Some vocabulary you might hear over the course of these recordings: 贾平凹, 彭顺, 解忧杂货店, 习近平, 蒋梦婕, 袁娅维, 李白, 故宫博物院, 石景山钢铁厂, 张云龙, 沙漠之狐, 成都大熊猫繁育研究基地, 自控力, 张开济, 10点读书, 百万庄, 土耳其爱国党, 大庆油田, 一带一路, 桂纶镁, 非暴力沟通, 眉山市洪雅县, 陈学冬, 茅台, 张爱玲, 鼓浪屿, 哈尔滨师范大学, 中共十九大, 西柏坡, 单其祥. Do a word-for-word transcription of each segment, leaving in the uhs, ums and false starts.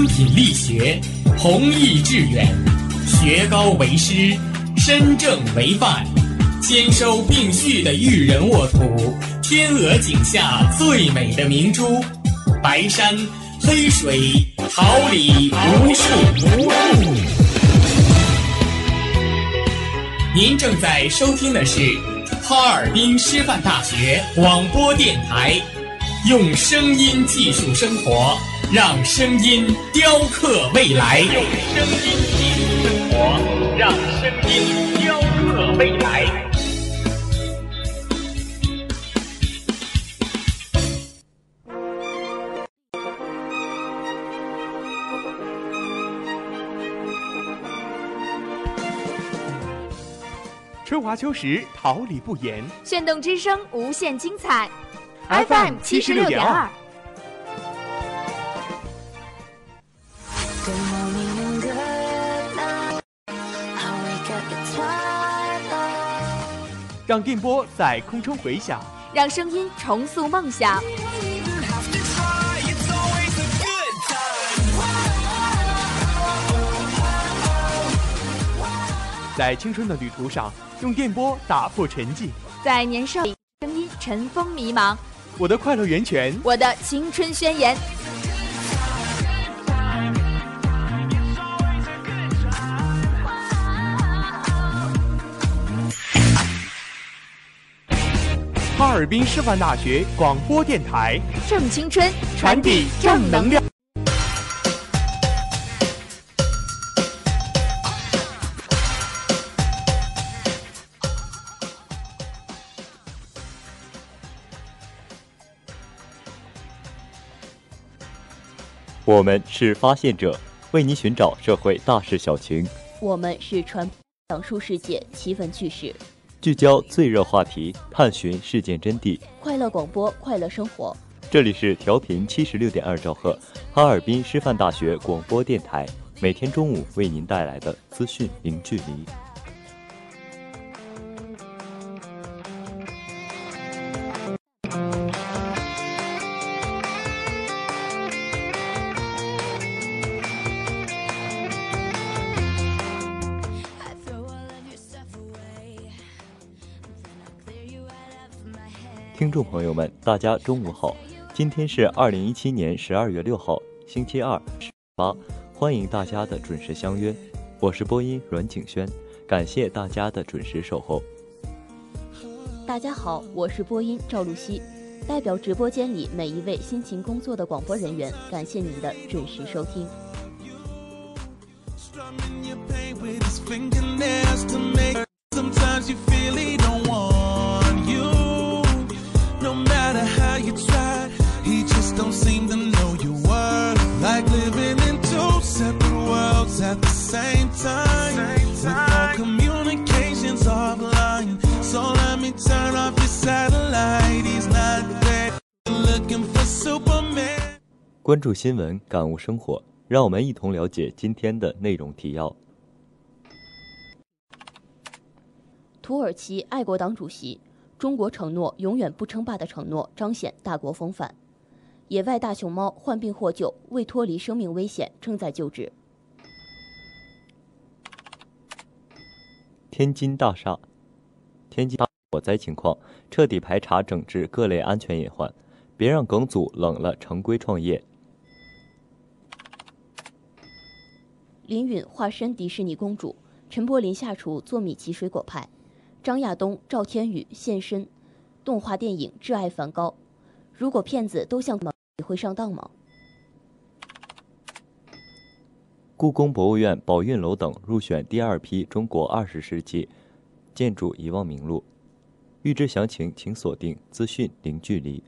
光引力学，弘毅致远，学高为师，身正为范，兼收并蓄的育人沃土，天鹅颈下最美的明珠，白山、黑水、桃李无数。您正在收听的是哈尔滨师范大学广播电台，用声音技术生活，让声音雕刻未来。用声音技术生活，让声音雕刻未来。春华秋实，桃李不言。炫动之声，无限精彩。F M 七十六点二。让电波在空中回响，让声音重塑梦想。在青春的旅途上，用电波打破沉寂，在年少里声音尘封迷茫。我的快乐源泉，我的青春宣言。哈尔滨师范大学广播电台，正青春，传递正能量。我们是发现者，为您寻找社会大事小情；我们是传讲述世界奇闻趣事。聚焦最热话题，探寻事件真谛。快乐广播，快乐生活。这里是调频七十六点二兆赫，哈尔滨师范大学广播电台，每天中午为您带来的资讯零距离。听众朋友们，大家中午好！今天是二零一七年十二月六号，星期二，十八，欢迎大家的准时相约。我是播音阮景轩，感谢大家的准时守候。大家好，我是播音赵露西，代表直播间里每一位辛勤工作的广播人员，感谢您的准时收听。Don't seem to know your worth. Like living in two separate worlds at the same time. With our communications offline. So let me turn off your satellite. He's not there. Looking for Superman. 关注新闻，感悟生活，让我们一同了解今天的内容提要。土耳其爱国党主席，中国承诺永远不称霸的承诺彰显大国风范。野外大熊猫患病获救，未脱离生命危险，正在救治。天津大厦，天津大厦火灾情况彻底排查整治各类安全隐患，别让梗阻冷了城规创业。林允化身迪士尼公主，陈柏霖下厨做米奇水果派，张亚东、赵天宇现身动画电影《挚爱梵高》。如果骗子都像这么，你会上当吗？故宫博物院宝运楼等入选第二批中国二十世纪建筑遗忘名录。预知详情，请锁定资讯零距离。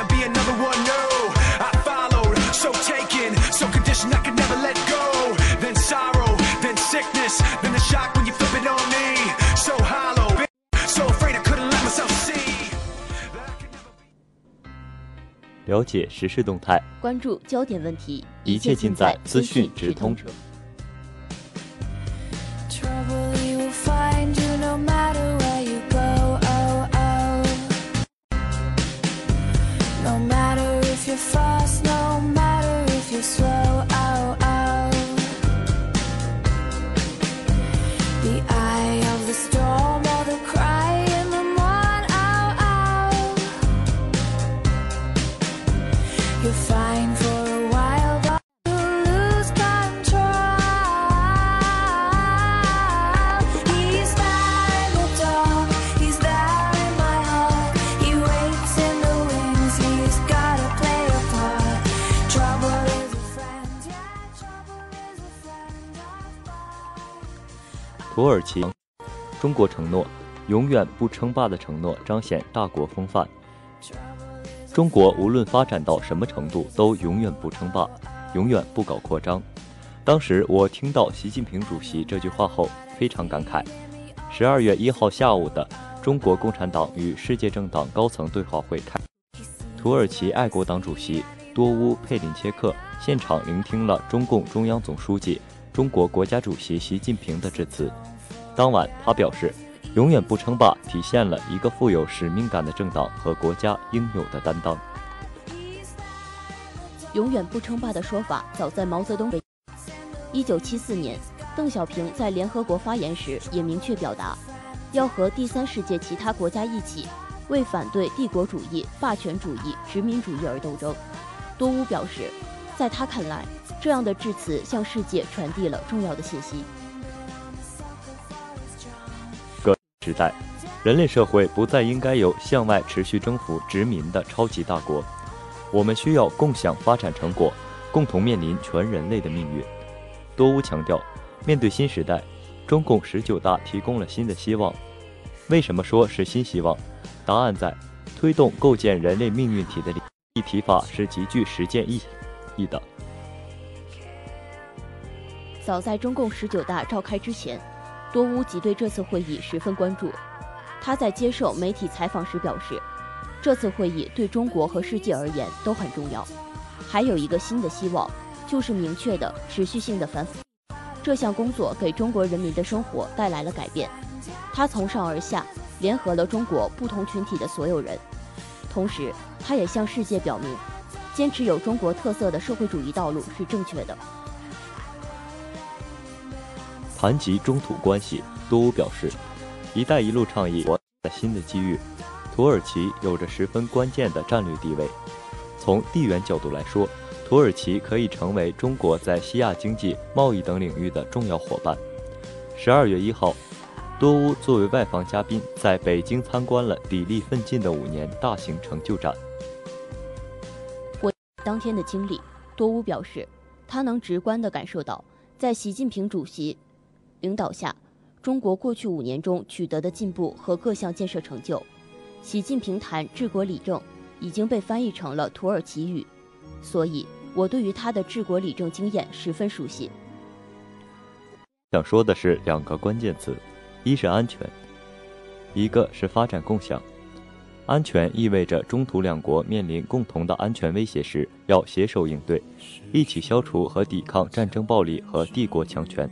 I be another one? No, I followed, so taken, so conditioned I could never let go. Then sorrow, then sickness, then the shock when you flip it on me. So hollow, so afraid I couldn't let myself see. 了解时事动态，关注焦点问题，一切尽在资讯直通。土耳其，中国承诺，永远不称霸的承诺彰显大国风范。中国无论发展到什么程度，都永远不称霸，永远不搞扩张。当时我听到习近平主席这句话后，非常感慨。十二月一号下午的中国共产党与世界政党高层对话会开，土耳其爱国党主席多乌佩林切克现场聆听了中共中央总书记、中国国家主席习近平的致辞。当晚，他表示，永远不称霸体现了一个富有使命感的政党和国家应有的担当。永远不称霸的说法，早在毛泽东的一九七四年，邓小平在联合国发言时也明确表达，要和第三世界其他国家一起，为反对帝国主义、霸权主义、殖民主义而斗争。多乌表示，在他看来，这样的致辞向世界传递了重要的信息。革命时代，人类社会不再应该有向外持续征服殖民的超级大国，我们需要共享发展成果，共同面临全人类的命运。多乌强调，面对新时代，中共十九大提供了新的希望。为什么说是新希望？答案在推动构建人类命运体的议题法是极具实践意义的。早在中共十九大召开之前，多乌即对这次会议十分关注。他在接受媒体采访时表示，这次会议对中国和世界而言都很重要。还有一个新的希望，就是明确的、持续性的反腐。这项工作给中国人民的生活带来了改变。他从上而下联合了中国不同群体的所有人，同时他也向世界表明，坚持有中国特色的社会主义道路是正确的。谈及中土关系，多乌表示，一带一路倡议的新的机遇，土耳其有着十分关键的战略地位。从地缘角度来说，土耳其可以成为中国在西亚经济、贸易等领域的重要伙伴。十二月一号，多乌作为外访嘉宾在北京参观了砥砺奋进的五年大型成就展。回顾当天的经历，多乌表示，他能直观地感受到，在习近平主席领导下，中国过去五年中取得的进步和各项建设成就。习近平谈治国理政已经被翻译成了土耳其语，所以我对于他的治国理政经验十分熟悉。想说的是两个关键词，一是安全，一个是发展共享。安全意味着中土两国面临共同的安全威胁时，要携手应对，一起消除和抵抗战争暴力和帝国强权。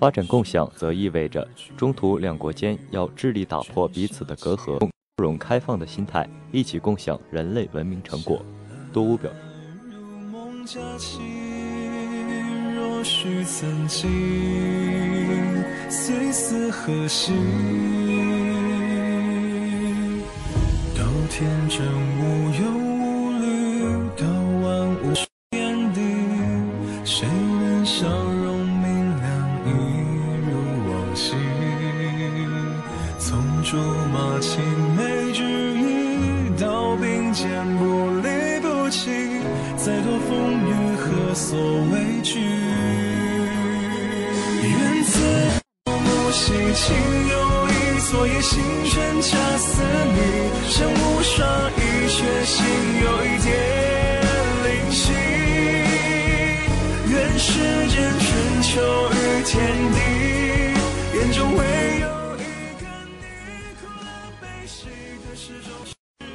发展共享则意味着中土两国间要致力打破彼此的隔阂，用包容开放的心态一起共享人类文明成果。多乌表竹马青梅之谊，到并肩不离不弃，再多风雨何所畏惧？源自木兮情有意，所以心全恰似你，身无双。医学性有一点灵性，愿时间寻求于天地，眼中唯有一个你，苦乐悲喜的始终。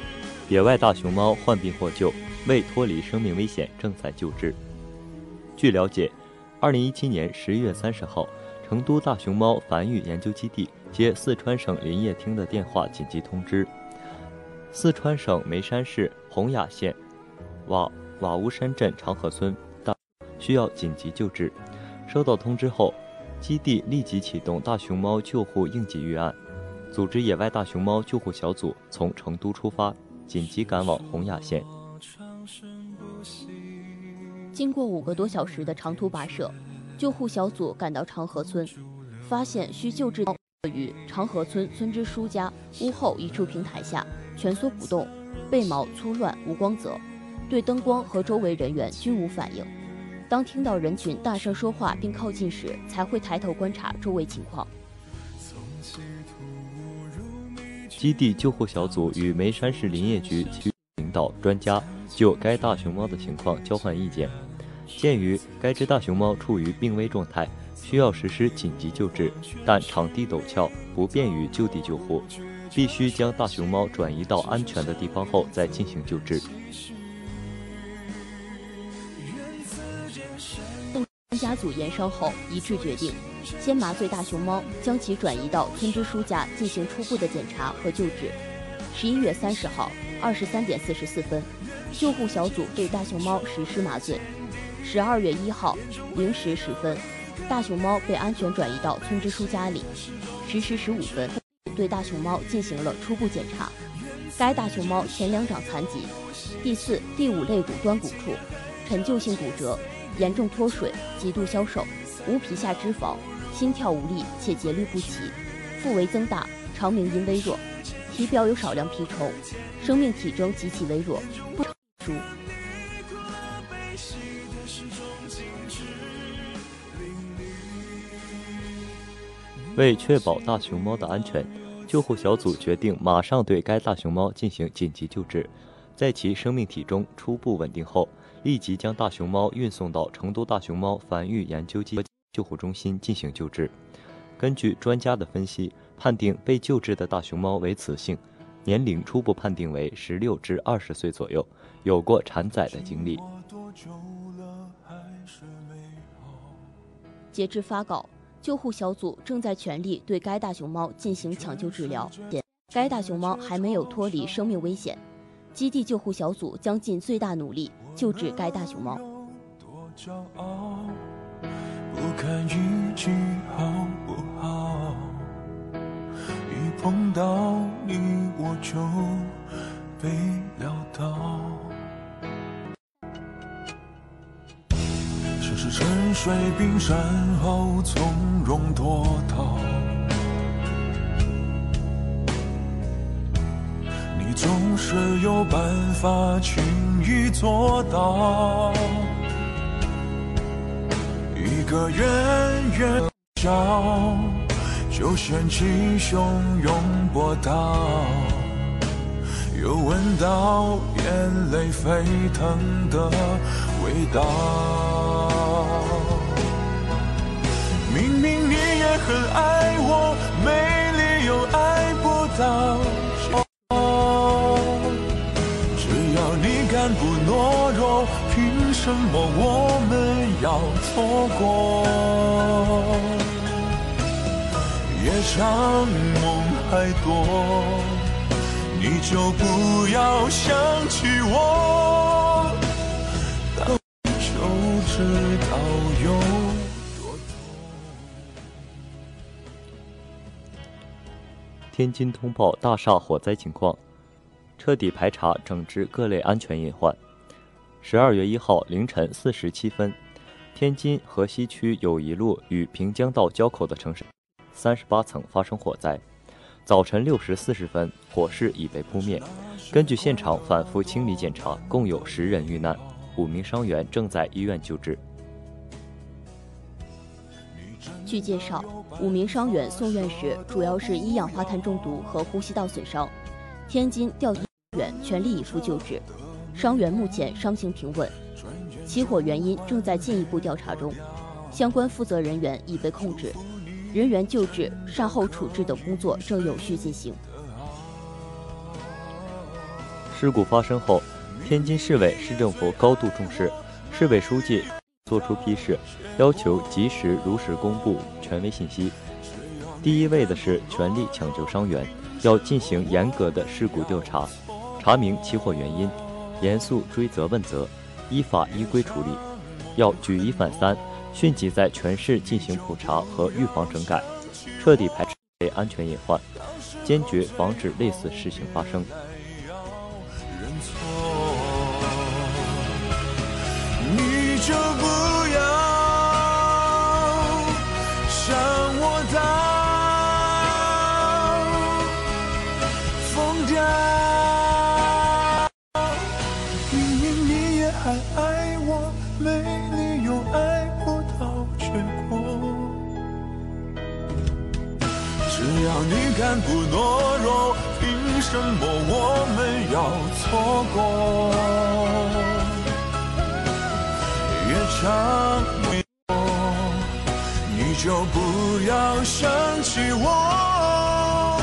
野外大熊猫患病获救，未脱离生命危险，正在救治。据了解，二零一七年十一月三十号，成都大熊猫繁育研究基地接四川省林业厅的电话紧急通知。四川省眉山市洪雅县瓦瓦屋山镇长河村大需要紧急救治。收到通知后，基地立即启动大熊猫救护应急预案，组织野外大熊猫救护小组从成都出发，紧急赶往洪雅县。经过五个多小时的长途跋涉，救护小组赶到长河村，发现需救治于长河村村支书家屋后一处平台下，蜷缩不动，背毛粗乱无光泽，对灯光和周围人员均无反应。当听到人群大声说话并靠近时，才会抬头观察周围情况。基地救护小组与眉山市林业局领导专家就该大熊猫的情况交换意见。鉴于该只大熊猫处于病危状态，需要实施紧急救治，但场地陡峭，不便于就地救护，必须将大熊猫转移到安全的地方后再进行救治。专家组研商后一致决定，先麻醉大熊猫，将其转移到村支书家进行初步的检查和救治。十一月三十号二十三点四十四分，救护小组对大熊猫实施麻醉。十二月一号零时十分，大熊猫被安全转移到村支书家里。十时十五分，对大熊猫进行了初步检查。该大熊猫前两掌残疾，第四、第五肋骨端骨处陈旧性骨折，严重脱水，极度消瘦，无皮下脂肪，心跳无力且节律不齐，腹围增大，肠鸣音微弱，体表有少量蜱虫，生命体征极其微弱，不成熟。为确保大熊猫的安全，救护小组决定马上对该大熊猫进行紧急救治，在其生命体征初步稳定后，立即将大熊猫运送到成都大熊猫繁育研究基地救护中心进行救治。根据专家的分析，判定被救治的大熊猫为雌性，年龄初步判定为十六至二十岁左右，有过产崽的经历。截至发稿，救护小组正在全力对该大熊猫进行抢救治疗，该大熊猫还没有脱离生命危险。基地救护小组将尽最大努力救治该大熊猫。不堪一击好不好？一碰到你我就被撂倒，世事沉睡冰山后从容脱逃，你总是有办法轻易做到，一个远远的笑就掀起汹涌波涛，又闻到眼泪沸腾的味道。明明你也很爱我，没理由爱不到。只要你敢不懦弱，凭什么我们要错过？夜长梦还多，你就不要想起我，当你就知道有多痛。天津通报大厦火灾情况，彻底排查整治各类安全隐患。十二月一号凌晨四时七分，天津河西区友谊路与平江道交口的城市三十八层发生火灾，早晨六时四十分，火势已被扑灭。根据现场反复清理检查，共有十人遇难，五名伤员正在医院救治。据介绍，五名伤员送院时主要是一氧化碳中毒和呼吸道损伤。天津调员全力以赴救治，伤员目前伤情平稳。起火原因正在进一步调查中，相关负责人员已被控制，人员救治、善后处置等工作正有序进行。事故发生后，天津市委市政府高度重视，市委书记作出批示，要求及时如实公布权威信息。第一位的是全力抢救伤员，要进行严格的事故调查，查明起火原因，严肃追责问责，依法依规处理，要举一反三，迅即在全市进行普查和预防整改，彻底排除类安全隐患，坚决防止类似事情发生。你就不要向我道。 敢不懦弱，凭什么我们要错过？越唱越多，你就不要想起我。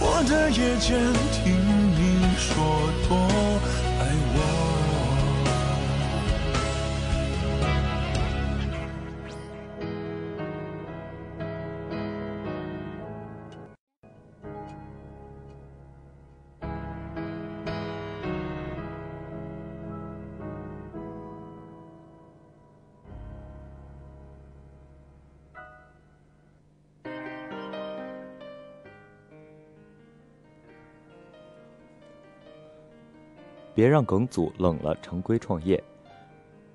我的夜间听你说多爱我。别让梗阻冷了城规创业，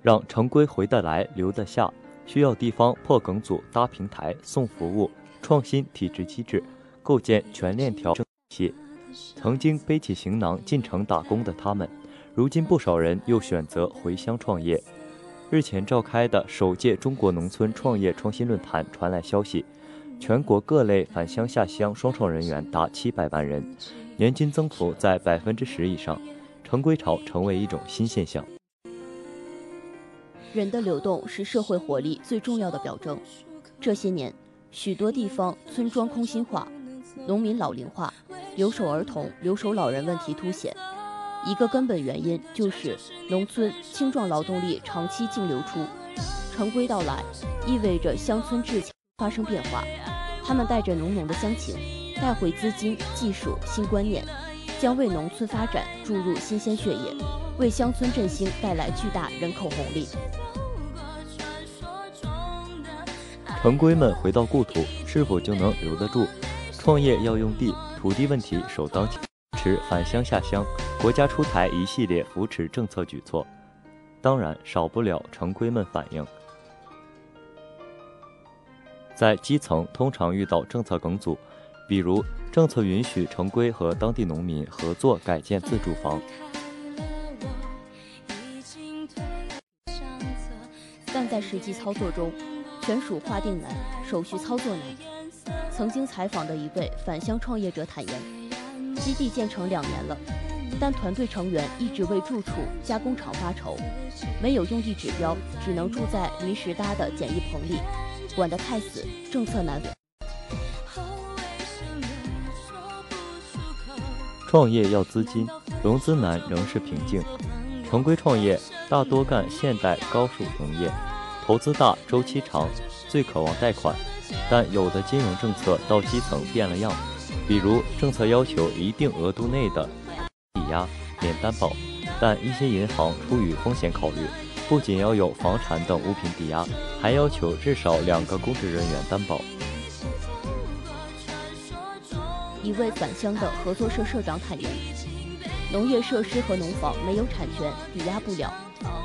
让城规回得来留得下，需要地方破梗阻、搭平台、送服务、创新体制机制，构建全链条体系。曾经背起行囊进城打工的他们，如今不少人又选择回乡创业。日前召开的首届中国农村创业创新论坛传来消息，全国各类返乡下乡双创人员达七百万人，年均增幅在百分之十以上。 城规潮成为一种新现象。人的流动是社会活力最重要的表征。这些年，许多地方村庄空心化、农民老龄化、留守儿童、留守老人问题凸显。一个根本原因就是农村青壮劳动力长期净流出。城规到来意味着乡村志气发生变化，他们带着浓浓的乡情，带回资金、技术、新观念。 将为农村发展注入新鲜血液，为乡村振兴带来巨大人口红利。城规们回到故土，是否就能留得住？创业要用地，土地问题首当其冲。返乡下乡，国家出台一系列扶持政策举措，当然少不了城规们反映。在基层，通常遇到政策梗阻。 比如，政策允许城规和当地农民合作改建自住房，但在实际操作中，权属划定难，手续操作难。曾经采访的一位返乡创业者坦言，基地建成两年了，但团队成员一直为住处、加工厂发愁，没有用地指标，只能住在临时搭的简易棚里，管得太死，政策难为。 创业要资金，融资难仍是瓶颈。城规创业大多干现代高速农业，投资大、周期长，最渴望贷款。但有的金融政策到基层变了样，比如政策要求一定额度内的抵押、免担保，但一些银行出于风险考虑，不仅要有房产等物品抵押，还要求至少两个公职人员担保。 一位返乡的合作社社长坦言，农业设施和农房没有产权，抵押不了，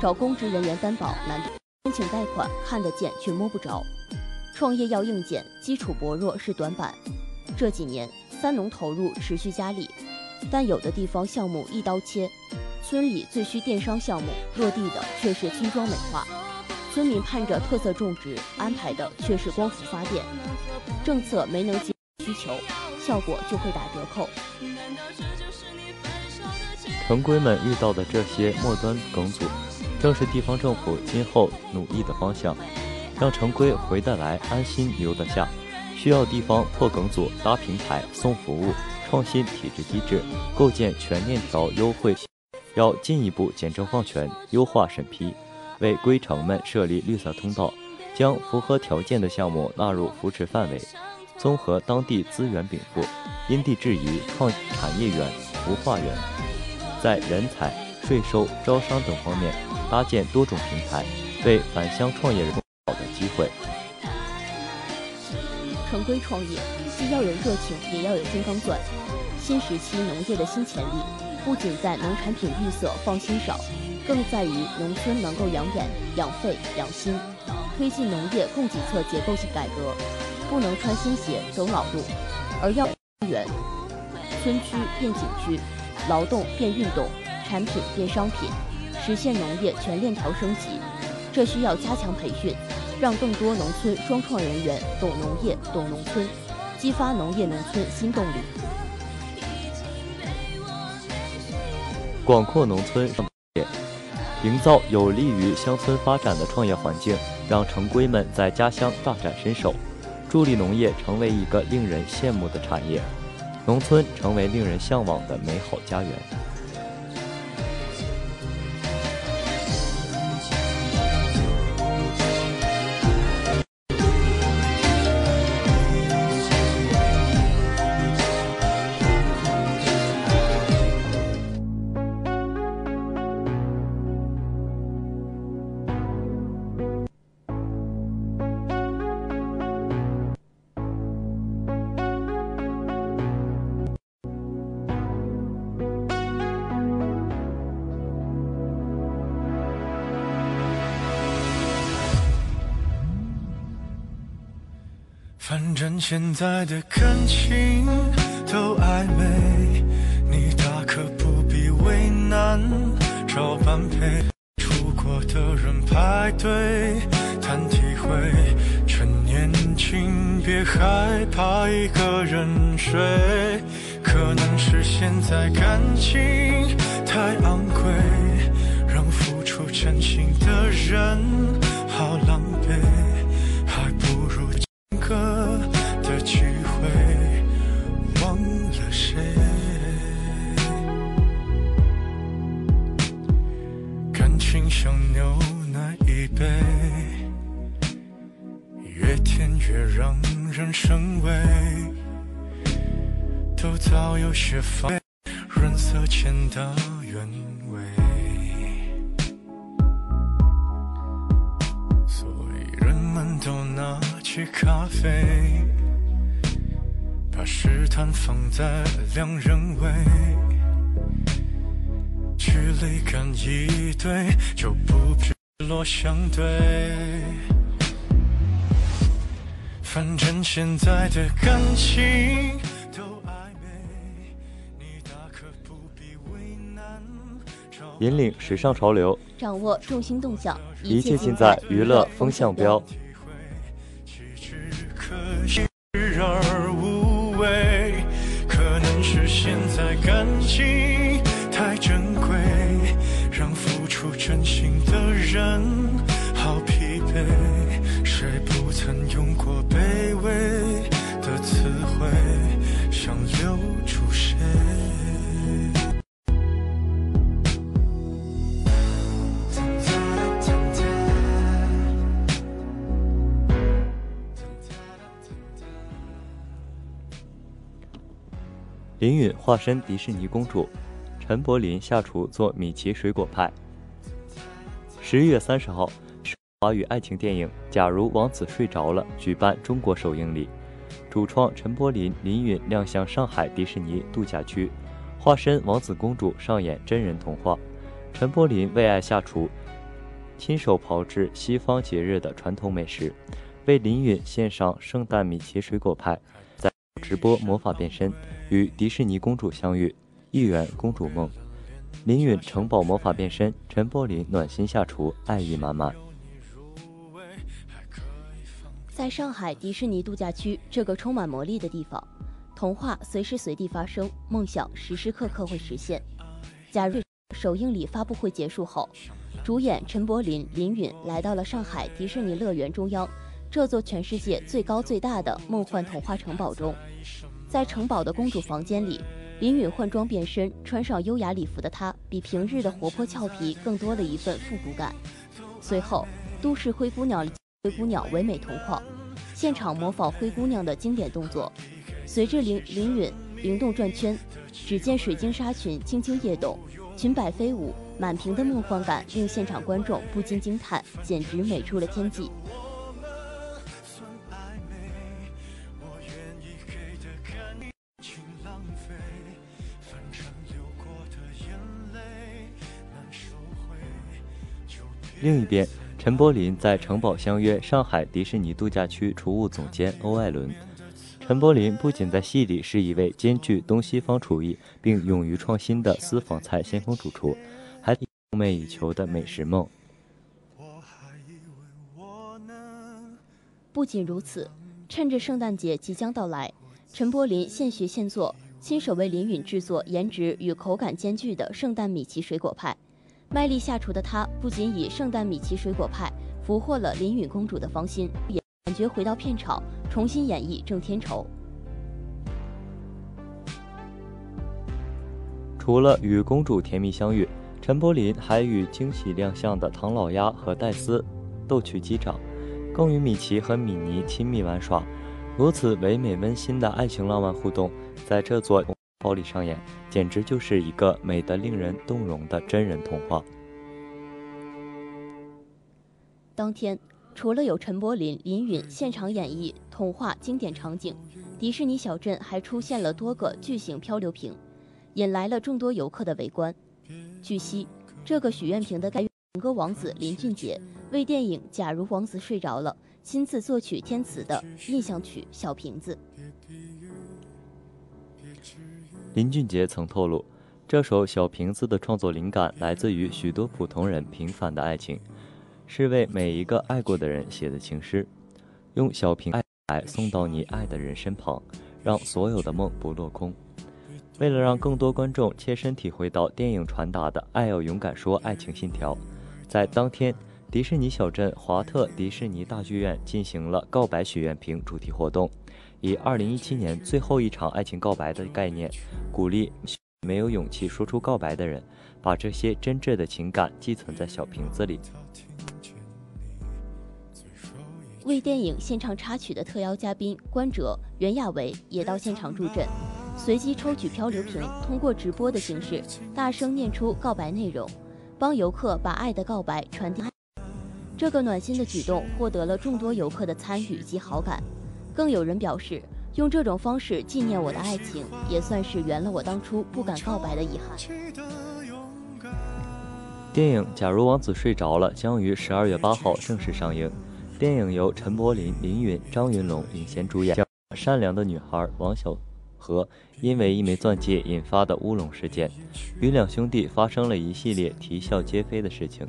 找公职人员担保难，申请贷款看得见却摸不着。创业要硬件，基础薄弱是短板。这几年三农投入持续加力，但有的地方项目一刀切，村里最需电商项目落地的却是村庄美化，村民盼着特色种植，安排的却是光伏发电，政策没能解决需求。 效果就会打折扣。城规们遇到的这些末端梗阻，正是地方政府今后努力的方向。让城规回得来，安心留得下，需要地方破梗阻、搭平台、送服务、创新体制机制，构建全链条优惠。要进一步简政放权，优化审批，为规城们设立绿色通道，将符合条件的项目纳入扶持范围，综合当地资源禀赋，因地制宜创产业园、孵化园，在人才、税收、招商等方面搭建多种平台，为返乡创业人好的机会。城规创业既要有热情，也要有金刚钻。新时期农业的新潜力，不仅在农产品绿色放心少，更在于农村能够养眼、养肺、养心。推进农业供给侧结构性改革，不能穿新鞋走老路，而要远村区变景区，劳动变运动，产品变商品，实现农业全链条升级。这需要加强培训，让更多农村双创人员懂农业、懂农村，激发农业农村新动力。广阔农村创业，营造有利于乡村发展的创业环境，让城规们在家乡大展身手，助力农业成为一个令人羡慕的产业，农村成为令人向往的美好家园。反正现在的感情都暧昧，你大可不必为难，照般配。出国的人排队谈体会，趁年轻别害怕一个人睡。可能是现在感情太昂贵，让付出真心的人好狼狈。像牛奶一杯，越甜越让人生畏，都早有些乏味，润色前的原味。所以人们都拿起咖啡，把试探放在两人位，距离感一对就不必落相对。反正现在的感情都暧昧，你大可不必为难。引领时尚潮流，掌握众星动向，一切尽在娱乐风向标。而无味，可能是现在感情太珍贵，让付出真心的人好疲惫。谁不曾用过卑微的词汇，想留住谁？林允化身迪士尼公主，陈柏霖下厨做米奇水果派。十一月三十号，华语爱情电影《假如王子睡着了》举办中国首映礼，主创陈柏霖、林允亮相上海迪士尼度假区，化身王子公主上演真人童话。陈柏霖为爱下厨，亲手炮制西方节日的传统美食，为林允献上圣诞米奇水果派，在直播魔法变身，与迪士尼公主相遇。一圆公主梦，林允城堡魔法变身，陈柏霖暖心下厨，爱意满满。在上海迪士尼度假区这个充满魔力的地方，童话随时随地发生，梦想时时刻刻会实现。假日首映礼发布会结束后，主演陈柏霖、林允来到了上海迪士尼乐园中央这座全世界最高最大的梦幻童话城堡中。在城堡的公主房间里，林允换装变身，穿上优雅礼服的她，比平日的活泼俏皮更多了一份复古感。随后，都市灰姑娘、灰姑娘唯美同框，现场模仿灰姑娘的经典动作。随着林林允灵动转圈，只见水晶纱裙轻轻曳动，裙摆飞舞，满屏的梦幻感令现场观众不禁惊叹，简直美出了天际。另一边，陈柏霖在城堡相约上海迪士尼度假区厨务总监欧艾伦。陈柏霖不仅在戏里是一位兼具东西方厨艺并勇于创新的私房菜先锋主厨，还有梦寐以求的美食梦。不仅如此，趁着圣诞节即将到来，陈柏霖现学现做，亲手为林允制作颜值与口感兼具的圣诞米奇水果派。卖力下厨的他，不仅以圣诞米奇水果派俘获了林允公主的芳心，也感觉回到片场，重新演绎郑天仇。除了与公主甜蜜相遇，陈柏霖还与惊喜亮相的唐老鸭和戴斯逗趣击掌，更与米奇和米妮亲密玩耍。如此唯美温馨的爱情浪漫互动，在这座包里上演，简直就是一个美得令人动容的真人童话。当天，除了有陈柏霖、林允现场演绎童话经典场景，迪士尼小镇还出现了多个巨型漂流瓶，引来了众多游客的围观。据悉，这个许愿瓶的盖歌王子林俊杰为电影《假如王子睡着了》亲自作曲填词的印象曲《小瓶子》。林俊杰曾透露，这首《小瓶子》的创作灵感来自于许多普通人平凡的爱情，是为每一个爱过的人写的情诗，用小瓶爱来送到你爱的人身旁，让所有的梦不落空。为了让更多观众切身体会到电影传达的爱要勇敢说爱情信条，在当天迪士尼小镇华特迪士尼大剧院进行了告白许愿瓶主题活动，以二零一七年最后一场爱情告白的概念，鼓励没有勇气说出告白的人，把这些真挚的情感寄存在小瓶子里。为电影献唱插曲的特邀嘉宾关喆、袁娅维也到现场助阵，随机抽取漂流瓶，通过直播的形式大声念出告白内容，帮游客把爱的告白传递。这个暖心的举动获得了众多游客的参与及好感，更有人表示，用这种方式纪念我的爱情，也算是圆了我当初不敢告白的遗憾。电影《假如王子睡着了》将于十二月八号正式上映。电影由陈柏霖、林允、张云龙领衔主演，讲善良的女孩王小河因为一枚钻戒引发的乌龙事件，与两兄弟发生了一系列啼笑皆非的事情，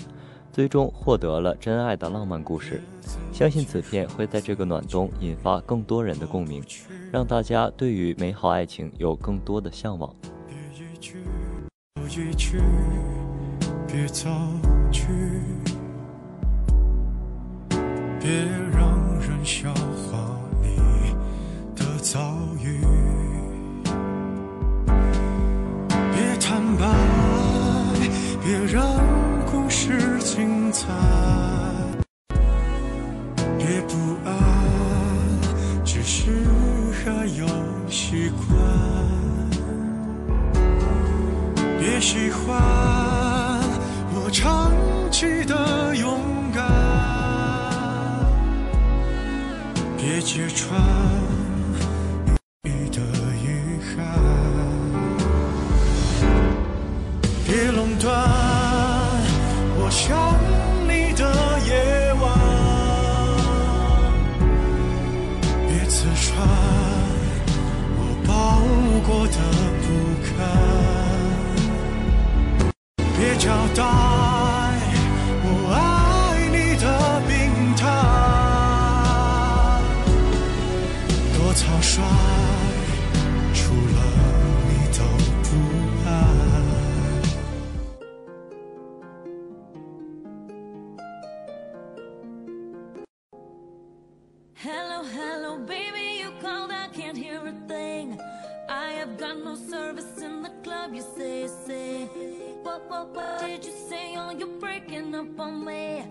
最终获得了真爱的浪漫故事。相信此片会在这个暖冬引发更多人的共鸣，让大家对于美好爱情有更多的向往。别一去，一去，别早去，别让人笑话你的遭遇，别坦白，别让故事精彩，别不安，只是还有习惯，别喜欢我长期的勇敢，别揭穿你的遗憾，别垄断想你的夜晚，别刺穿我包裹的不堪，别交代我爱你的冰糖，多草率，除了你都不安。baby, you called, I can't hear a thing. I have got no service in the club, you say, say. What, what, what did you say? Oh, you're breaking up on me.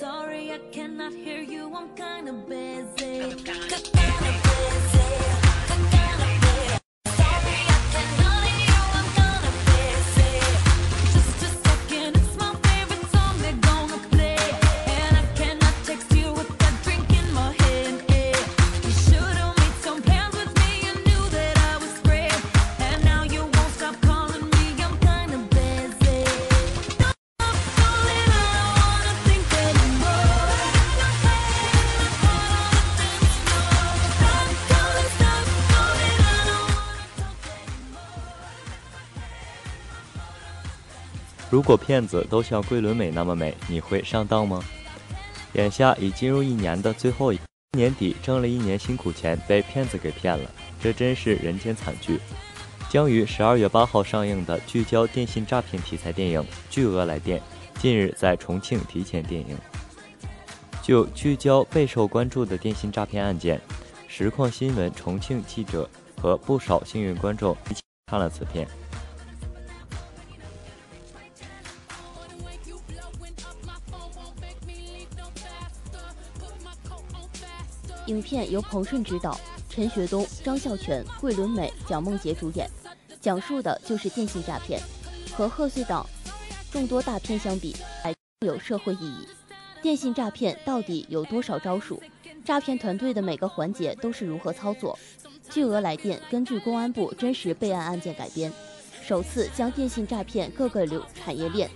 Sorry, I cannot hear you, I'm kinda busy. I'm kinda busy.如果骗子都像桂纶镁那么美，你会上当吗？眼下已进入一年的最后一年底，挣了一年辛苦钱被骗子给骗了，这真是人间惨剧。将于十二月八号上映的聚焦电信诈骗题材电影《巨额来电》，近日在重庆提前电映。就聚焦备受关注的电信诈骗案件，实况新闻重庆记者和不少幸运观众一起看了此片。影片由彭顺执导，陈学冬、张孝全、桂纶镁、蒋梦婕主演，讲述的就是电信诈骗。和贺岁档众多大片相比，更有社会意义。电信诈骗到底有多少招数？诈骗团队的每个环节都是如何操作？《巨额来电》根据公安部真实备案案件改编，首次将电信诈骗各个流产业链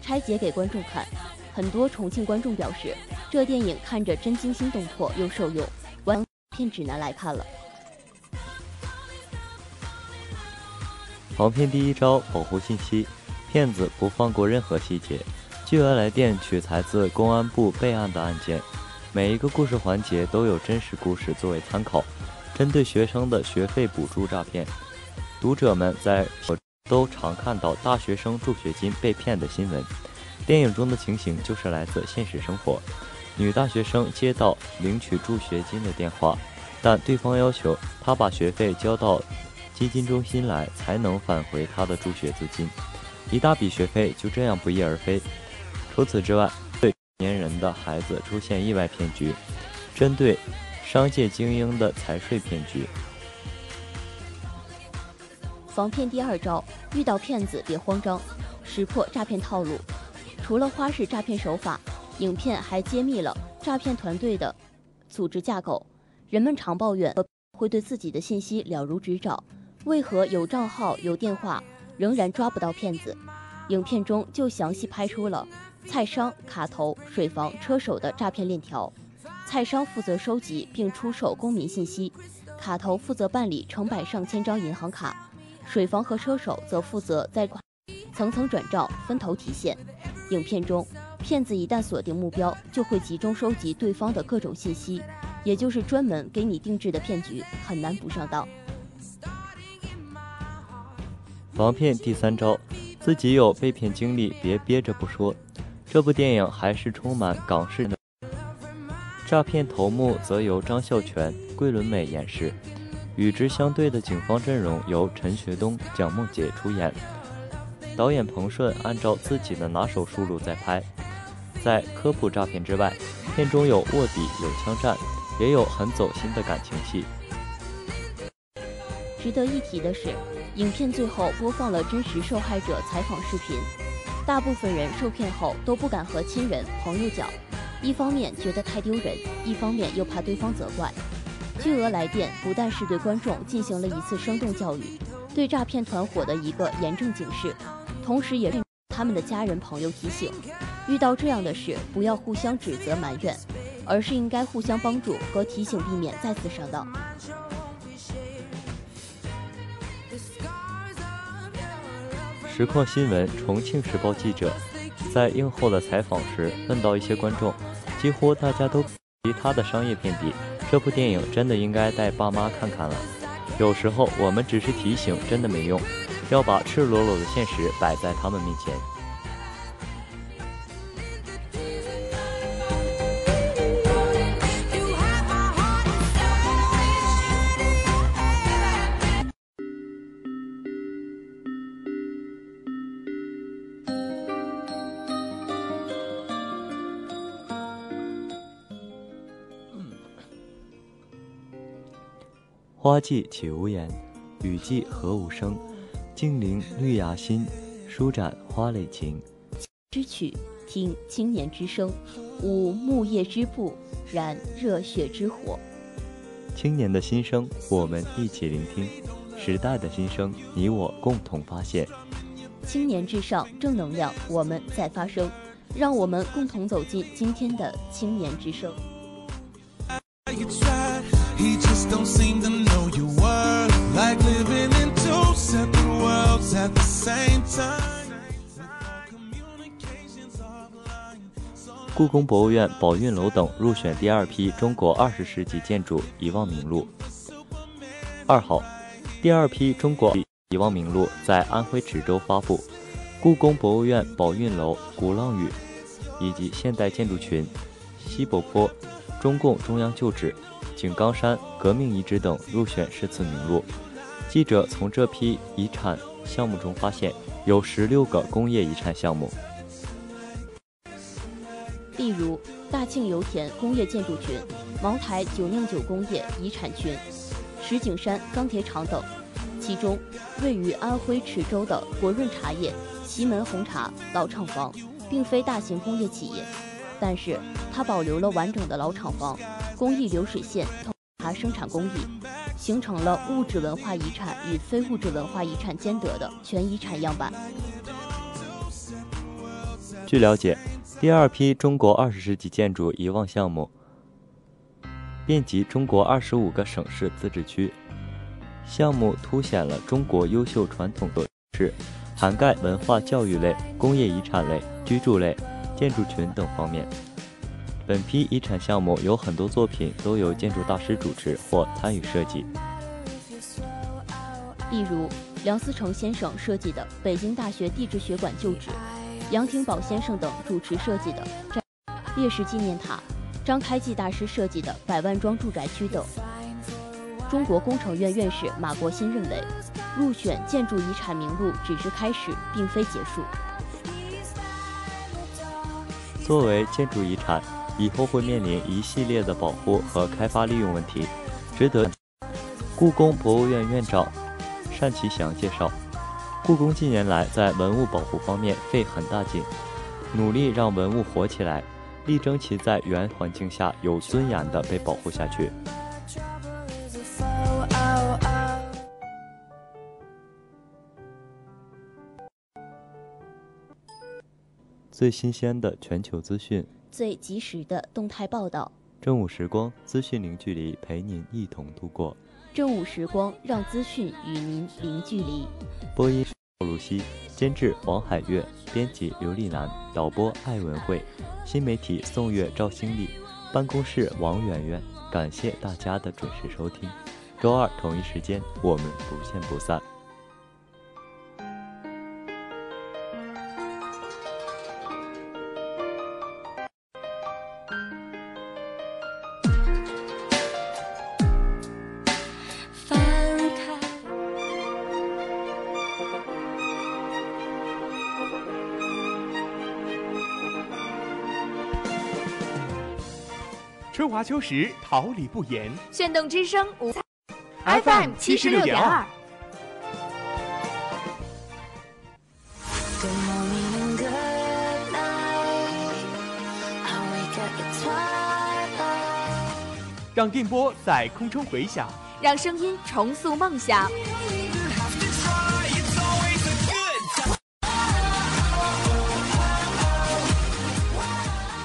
拆解给观众看。很多重庆观众表示，这电影看着真惊心动魄又受用，完全骗指南来看了。防骗第一招：保护信息，骗子不放过任何细节。巨额来电取材自公安部备案的案件，每一个故事环节都有真实故事作为参考。针对学生的学费补助诈骗，读者们在都常看到大学生助学金被骗的新闻。电影中的情形就是来自现实生活，女大学生接到领取助学金的电话，但对方要求她把学费交到基金中心来才能返回她的助学资金，一大笔学费就这样不翼而飞。除此之外，对成年人的孩子出现意外骗局，针对商界精英的财税骗局。防骗第二招：遇到骗子别慌张，识破诈骗套路。除了花式诈骗手法，影片还揭秘了诈骗团队的组织架构。人们常抱怨会对自己的信息了如指掌，为何有账号有电话仍然抓不到骗子？影片中就详细拍出了菜商、卡头、水房、车手的诈骗链条。菜商负责收集并出售公民信息，卡头负责办理成百上千张银行卡，水房和车手则负责在层层转账、分头提现。影片中，骗子一旦锁定目标，就会集中收集对方的各种信息，也就是专门给你定制的骗局，很难不上当。防骗第三招：自己有被骗经历，别憋着不说。这部电影还是充满港式的诈骗，头目则由张孝全、桂纶镁演示，与之相对的警方阵容由陈学冬、蒋梦婕出演。导演彭顺按照自己的拿手输入在拍，在科普诈骗之外，片中有卧底、有枪战，也有很走心的感情戏。值得一提的是，影片最后播放了真实受害者采访视频，大部分人受骗后都不敢和亲人、朋友讲，一方面觉得太丢人，一方面又怕对方责怪。巨额来电不但是对观众进行了一次生动教育，对诈骗团伙的一个严正警示，同时也对他们的家人朋友提醒，遇到这样的事不要互相指责埋怨，而是应该互相帮助和提醒，避免再次上当。实况新闻重庆时报记者在映后的采访时问到一些观众，几乎大家都与他的商业片比，这部电影真的应该带爸妈看看了。有时候我们只是提醒真的没用，要把赤裸裸的现实摆在他们面前。花季岂无言，雨季何无声。静聆绿芽心，舒展花蕾情。之曲，听青年之声，舞木叶之步，燃热血之火。青年的心声，我们一起聆听；时代的心声，你我共同发现。青年至上，正能量，我们在发声。让我们共同走进今天的青年之声。故宫博物院宝运楼等入选第二批中国二十世纪建筑遗忘名录。二号，第二批中国遗忘名录在安徽池州发布。故宫博物院宝运楼、鼓浪屿以及现代建筑群、西柏坡、中共中央旧址、井冈山革命遗址等入选是次名录。记者从这批遗产项目中发现，有十六个工业遗产项目。例如大庆油田工业建筑群、茅台九酿酒工业遗产群、石景山钢铁厂等，其中位于安徽池州的国润茶叶、祁门红茶、老厂房并非大型工业企业，但是它保留了完整的老厂房、工艺流水线、茶生产工艺，形成了物质文化遗产与非物质文化遗产兼得的全遗产样板。据了解，第二批中国二十世纪建筑遗忘项目遍及中国二十五个省市自治区，项目凸显了中国优秀传统的是涵盖文化教育类、工业遗产类、居住类、建筑群等方面。本批遗产项目有很多作品都由建筑大师主持或参与设计，例如梁思成先生设计的北京大学地质学馆旧址，杨廷宝先生等主持设计的烈士纪念塔，张开济大师设计的百万庄住宅区等。中国工程院院士马国新认为，入选建筑遗产名录只是开始，并非结束。作为建筑遗产，以后会面临一系列的保护和开发利用问题，值得。故宫博物院院长单其祥介绍，故宫近年来在文物保护方面费很大劲，努力让文物活起来，力争其在原环境下有尊严地被保护下去。最新鲜的全球资讯，最及时的动态报道，正午时光，资讯零距离，陪您一同度过。正午时光，让资讯与您零距离。播音赵露西，监制王海月，编辑刘丽楠，导播艾文慧，新媒体宋月、赵兴丽，办公室王媛媛。感谢大家的准时收听，周二同一时间我们不见不散。春华秋实，桃李不言。炫动之声无 F M 七十六点二。让电波在空中回响，让声音重塑梦想。